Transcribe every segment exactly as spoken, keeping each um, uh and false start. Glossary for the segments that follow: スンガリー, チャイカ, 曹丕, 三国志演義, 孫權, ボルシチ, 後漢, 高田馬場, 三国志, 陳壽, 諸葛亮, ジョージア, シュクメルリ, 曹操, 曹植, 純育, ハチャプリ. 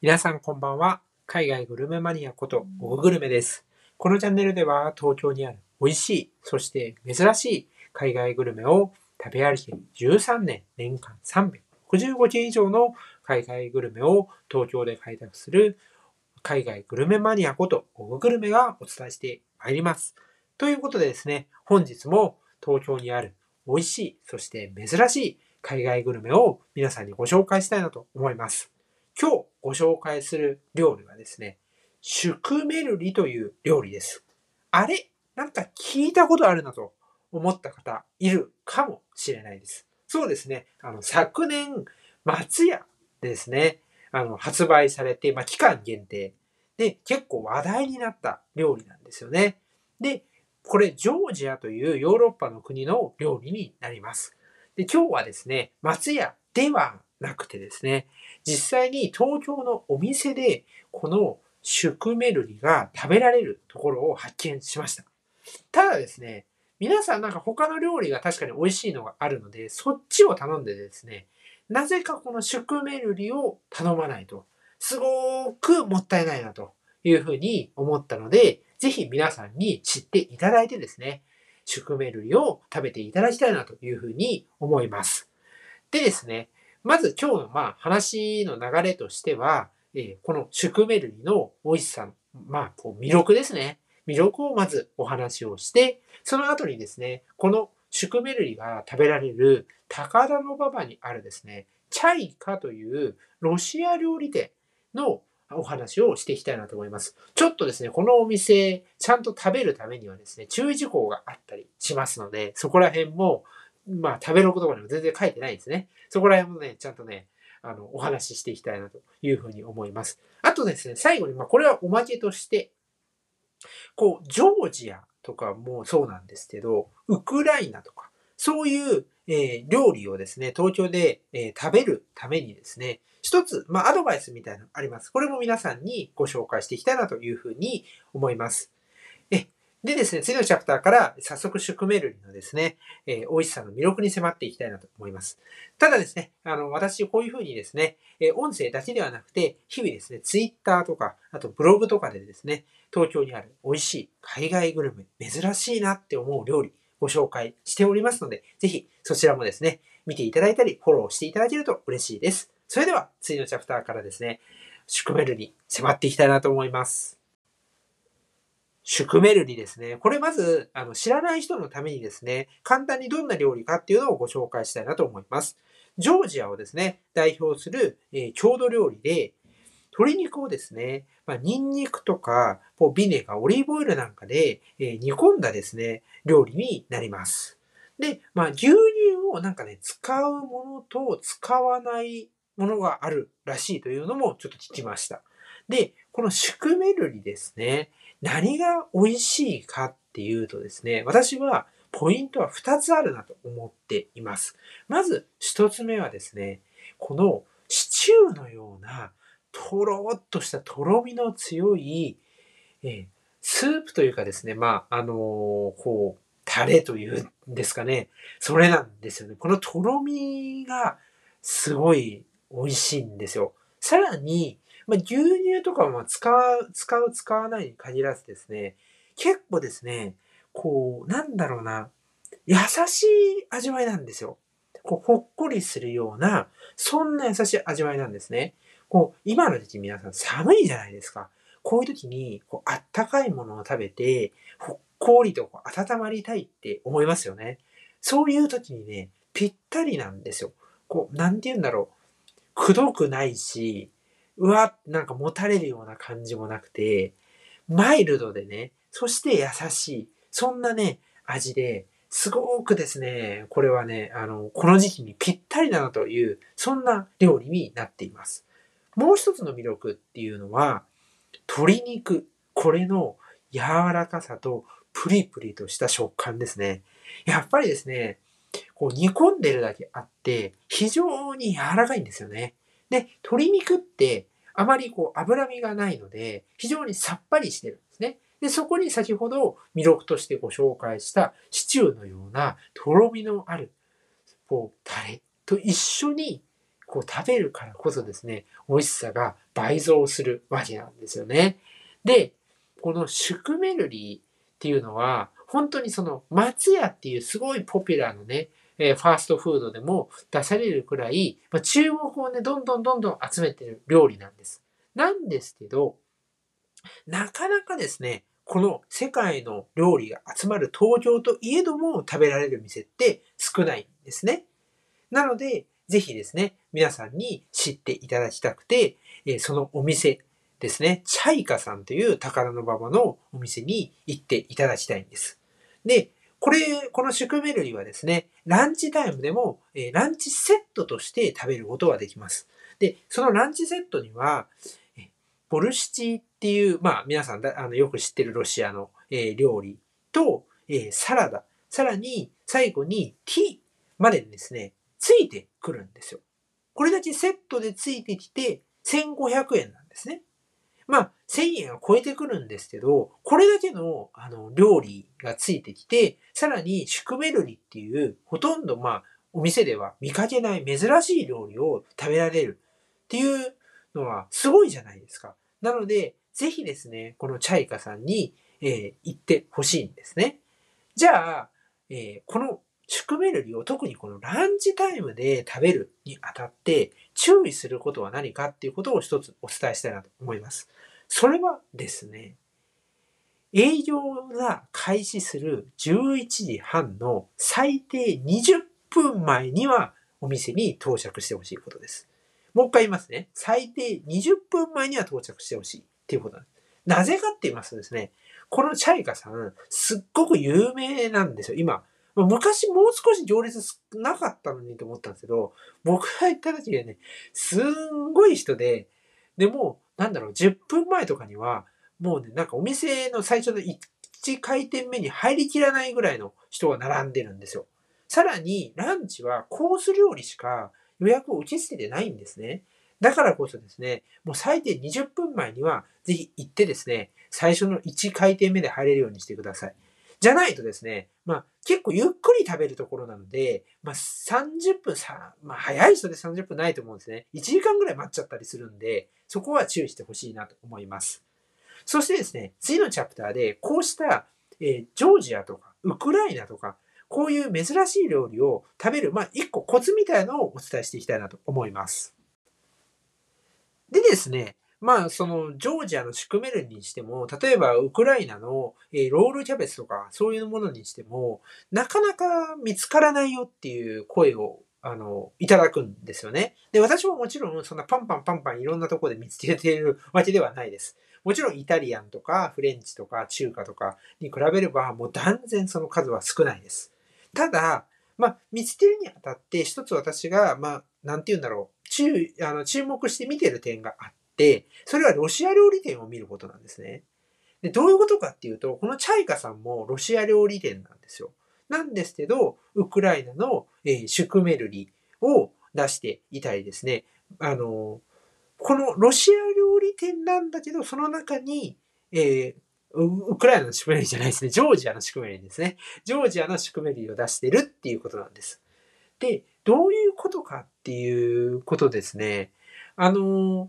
皆さんこんばんは。海外グルメマニアことオググルメです。このチャンネルでは東京にある美味しい、そして珍しい海外グルメを食べ歩きじゅうさんねん、年間さんびゃくろくじゅうごけん以上の海外グルメを東京で開拓する海外グルメマニアことオググルメがお伝えしてまいります。ということでですね、本日も東京にある美味しい、そして珍しい海外グルメを皆さんにご紹介したいなと思います。今日ご紹介する料理はですね、シュクメルリという料理です。あれ?なんか聞いたことあるなと思った方いるかもしれないです。そうですね、あの昨年、松屋でですね、あの発売されて、まあ、期間限定で結構話題になった料理なんですよね。で、これジョージアというヨーロッパの国の料理になります。で、今日はですね、松屋ではなくてですね、実際に東京のお店でこのシュクメルリが食べられるところを発見しました。ただですね、皆さんなんか他の料理が確かに美味しいのがあるので、そっちを頼んでですね、なぜかこのシュクメルリを頼まないと、すごくもったいないなというふうに思ったので、ぜひ皆さんに知っていただいてですね、シュクメルリを食べていただきたいなというふうに思います。でですね、まず今日のまあ話の流れとしては、えー、このシュクメルリの美味しさの、まあ、こう魅力ですね。魅力をまずお話をして、その後にですね、このシュクメルリが食べられる高田馬場にあるですね、チャイカというロシア料理店のお話をしていきたいなと思います。ちょっとですね、このお店、ちゃんと食べるためにはですね、注意事項があったりしますので、そこら辺も、まあ、食べログとかにも全然書いてないんですね。そこら辺もね、ちゃんとね、あの、お話ししていきたいなというふうに思います。あとですね、最後に、まあ、これはおまけとして、こう、ジョージアとかもそうなんですけど、ウクライナとか、そういう、えー、料理をですね、東京で、えー、食べるためにですね、一つ、まあ、アドバイスみたいなのあります。これも皆さんにご紹介していきたいなというふうに思います。えでですね、次のチャプターから早速シュクメルリのですね、えー、美味しさの魅力に迫っていきたいなと思います。ただですね、あの、私こういうふうにですね、えー、音声だけではなくて、日々ですね、ツイッターとか、あとブログとかでですね、東京にある美味しい海外グルメ、珍しいなって思う料理、ご紹介しておりますので、ぜひそちらもですね、見ていただいたり、フォローしていただけると嬉しいです。それでは、次のチャプターからですね、シュクメルリに迫っていきたいなと思います。シュクメルリですね。これまず、あの、知らない人のためにですね、簡単にどんな料理かっていうのをご紹介したいなと思います。ジョージアをですね、代表する、えー、郷土料理で、鶏肉をですね、まあ、ニンニクとか、ビネガー、オリーブオイルなんかで、えー、煮込んだですね、料理になります。で、まあ、牛乳をなんかね、使うものと使わないものがあるらしいというのもちょっと聞きました。で、このシュクメルリですね、何が美味しいかっていうとですね、私はポイントはふたつあるなと思っています。まずひとつめはですね、このシチューのようなとろっとしたとろみの強い、えー、スープというかですね、まあ、あのー、こう、タレというんですかね、それなんですよね。このとろみがすごい美味しいんですよ。さらに、まあ、牛乳とかは使う、使う、使わないに限らずですね、結構ですね、こう、なんだろうな、優しい味わいなんですよ。こう、ほっこりするような、そんな優しい味わいなんですね。こう、今の時期皆さん寒いじゃないですか。こういう時に、こう、あったかいものを食べて、ほっこりとこう温まりたいって思いますよね。そういう時にね、ぴったりなんですよ。こう、なんて言うんだろう。くどくないし、うわ、なんかもたれるような感じもなくて、マイルドでね、そして優しい。そんなね、味で、すごくですね、これはね、あの、この時期にぴったりだなという、そんな料理になっています。もう一つの魅力っていうのは、鶏肉。これの柔らかさとプリプリとした食感ですね。やっぱりですね、こう煮込んでるだけあって、非常に柔らかいんですよね。で、鶏肉ってあまりこう脂身がないので非常にさっぱりしてるんですね。で、そこに先ほど魅力としてご紹介したシチューのようなとろみのあるこうタレと一緒にこう食べるからこそですね、美味しさが倍増するわけなんですよね。で、このシュクメルリーっていうのは、本当にその松屋っていうすごいポピュラーのね、えー、ファーストフードでも出されるくらい、まあ、注目をね、どんどんどんどん集めてる料理なんです。なんですけど、なかなかですね、この世界の料理が集まる東京といえども食べられる店って少ないんですね。なので、ぜひですね、皆さんに知っていただきたくて、えー、そのお店ですね、チャイカさんという宝の馬場のお店に行っていただきたいんです。で、これ、このシュクメルリはですね、ランチタイムでも、えー、ランチセットとして食べることができます。で、そのランチセットには、ボルシチっていう、まあ皆さんだあのよく知ってるロシアの、えー、料理と、えー、サラダ、さらに最後にティーまでですね、ついてくるんですよ。これだけセットでついてきてせんごひゃくえんなんですね。まあせんえんは超えてくるんですけど、これだけの、あの料理がついてきて、さらにシュクメルリっていうほとんどまあお店では見かけない珍しい料理を食べられるっていうのはすごいじゃないですか。なので、ぜひですね、このチャイカさんに、えー、行ってほしいんですね。じゃあ、えー、このシュクメルリを特にこのランチタイムで食べるにあたって注意することは何かっていうことを一つお伝えしたいなと思います。それはですね、営業が開始するじゅういちじはんの最低にじゅっぷんまえにはお店に到着してほしいことです。もう一回言いますね。最低にじゅっぷんまえには到着してほしいっていうことなんです。なぜかって言いますとですね、このチャイカさん、すっごく有名なんですよ、今。昔もう少し行列少なかったのにと思ったんですけど、僕が行った時はね、すんごい人で、でも、なんだろう、じゅっぷんまえとかには、もうね、なんかお店の最初のいちかいてんめに入りきらないぐらいの人が並んでるんですよ。さらに、ランチはコース料理しか予約を受け付けてないんですね。だからこそですね、もう最低にじゅっぷんまえには、ぜひ行ってですね、最初のいちかいてんめで入れるようにしてください。じゃないとですね、まあ結構ゆっくり食べるところなので、まあさんじゅっぷんさ、まあ早い人でさんじゅっぷんないと思うんですね。いちじかんぐらい待っちゃったりするんで、そこは注意してほしいなと思います。そしてですね、次のチャプターで、こうした、えー、ジョージアとか、ウクライナとか、こういう珍しい料理を食べる、まあ一個コツみたいなのをお伝えしていきたいなと思います。でですね、まあ、その、ジョージアのシュクメルリにしても、例えば、ウクライナの、えー、ロールキャベツとか、そういうものにしても、なかなか見つからないよっていう声を、あの、いただくんですよね。で、私ももちろん、そんなパンパンパンパンいろんなところで見つけているわけではないです。もちろん、イタリアンとか、フレンチとか、中華とかに比べれば、もう断然その数は少ないです。ただ、まあ、見つけるにあたって、一つ私が、まあ、なんて言うんだろう、注、あの、注目して見てる点があって、で、それはロシア料理店を見ることなんですね。で、どういうことかっていうと、このチャイカさんもロシア料理店なんですよ。なんですけど、ウクライナの、えー、シュクメルリを出していたりですね、あのー、このロシア料理店なんだけど、その中に、えー、ウクライナのシュクメルリじゃないですね、ジョージアのシュクメルリですね。ジョージアのシュクメルリを出してるっていうことなんです。で、どういうことかっていうことですね。あのー、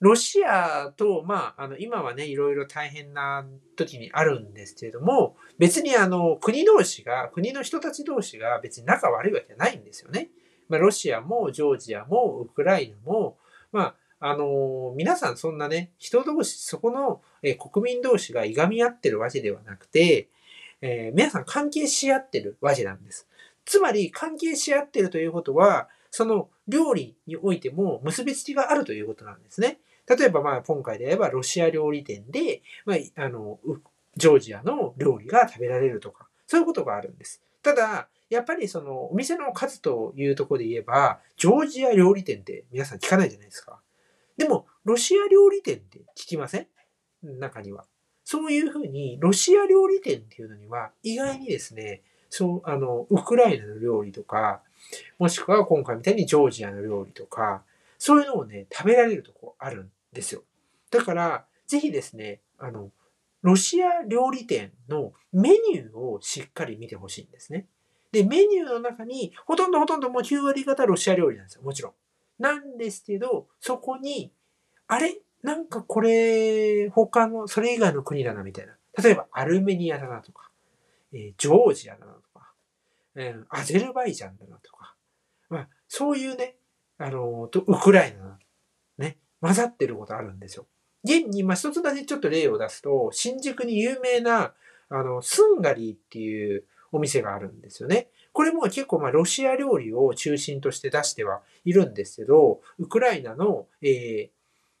ロシアと、まあ、あの、今はね、いろいろ大変な時にあるんですけれども、別にあの、国同士が、国の人たち同士が別に仲悪いわけじゃないんですよね。まあ、ロシアも、ジョージアも、ウクライナも、まあ、あの、皆さんそんなね、人同士、そこの国民同士がいがみ合ってるわけではなくて、えー、皆さん関係し合ってるわけなんです。つまり、関係し合ってるということは、その料理においても結びつきがあるということなんですね。例えば、まあ、今回であればロシア料理店で、まあ、あの、ジョージアの料理が食べられるとか、そういうことがあるんです。ただ、やっぱりそのお店の数というところで言えば、ジョージア料理店って皆さん聞かないじゃないですか。でも、ロシア料理店って聞きません？中には。そういうふうに、ロシア料理店っていうのには、意外にですね、そう、あの、ウクライナの料理とか、もしくは今回みたいにジョージアの料理とか、そういうのをね、食べられるとこあるんですよ。だから、ぜひですね、あの、ロシア料理店のメニューをしっかり見てほしいんですね。で、メニューの中に、ほとんどほとんどもうきゅうわりがたロシア料理なんですよ、もちろん。なんですけど、そこに、あれなんかこれ、他の、それ以外の国だなみたいな。例えばアルメニアだなとか、えー、ジョージアだなとか、えー、アゼルバイジャンだなとか、まあ、そういうね、あのー、と、ウクライナだね、混ざってることあるんですよ。現に、まあ、一つだけちょっと例を出すと、新宿に有名な、あの、スンガリーっていうお店があるんですよね。これも結構、まあ、ロシア料理を中心として出してはいるんですけど、ウクライナの、え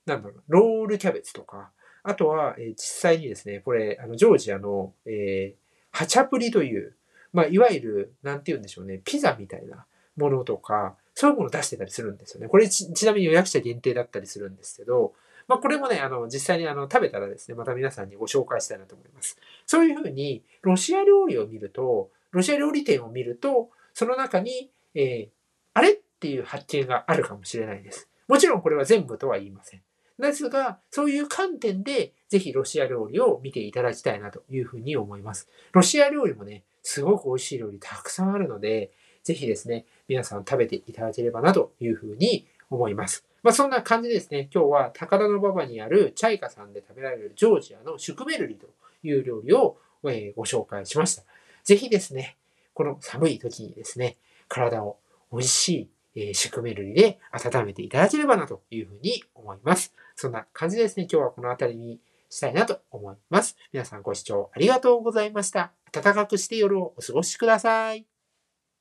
ー、なんだろう、ロールキャベツとか、あとは、えー、実際にですね、これ、あの、ジョージアの、えー、ハチャプリという、まあ、いわゆる、なんて言うんでしょうね、ピザみたいなものとか、そういうものを出してたりするんですよね。これち、ちなみに予約者限定だったりするんですけど、まあこれもね、あの、実際にあの、食べたらですね、また皆さんにご紹介したいなと思います。そういうふうに、ロシア料理を見ると、ロシア料理店を見ると、その中に、えー、あれっていう発見があるかもしれないです。もちろんこれは全部とは言いません。ですが、そういう観点で、ぜひロシア料理を見ていただきたいなというふうに思います。ロシア料理もね、すごく美味しい料理たくさんあるので、ぜひですね、皆さん食べていただければなというふうに思います。まあそんな感じですね。今日は高田馬場にあるチャイカさんで食べられるジョージアのシュクメルリという料理をご紹介しました。ぜひですね、この寒い時にですね、体を美味しいシュクメルリで温めていただければなというふうに思います。そんな感じですね。今日はこの辺りにしたいなと思います。皆さんご視聴ありがとうございました。暖かくして夜をお過ごしください。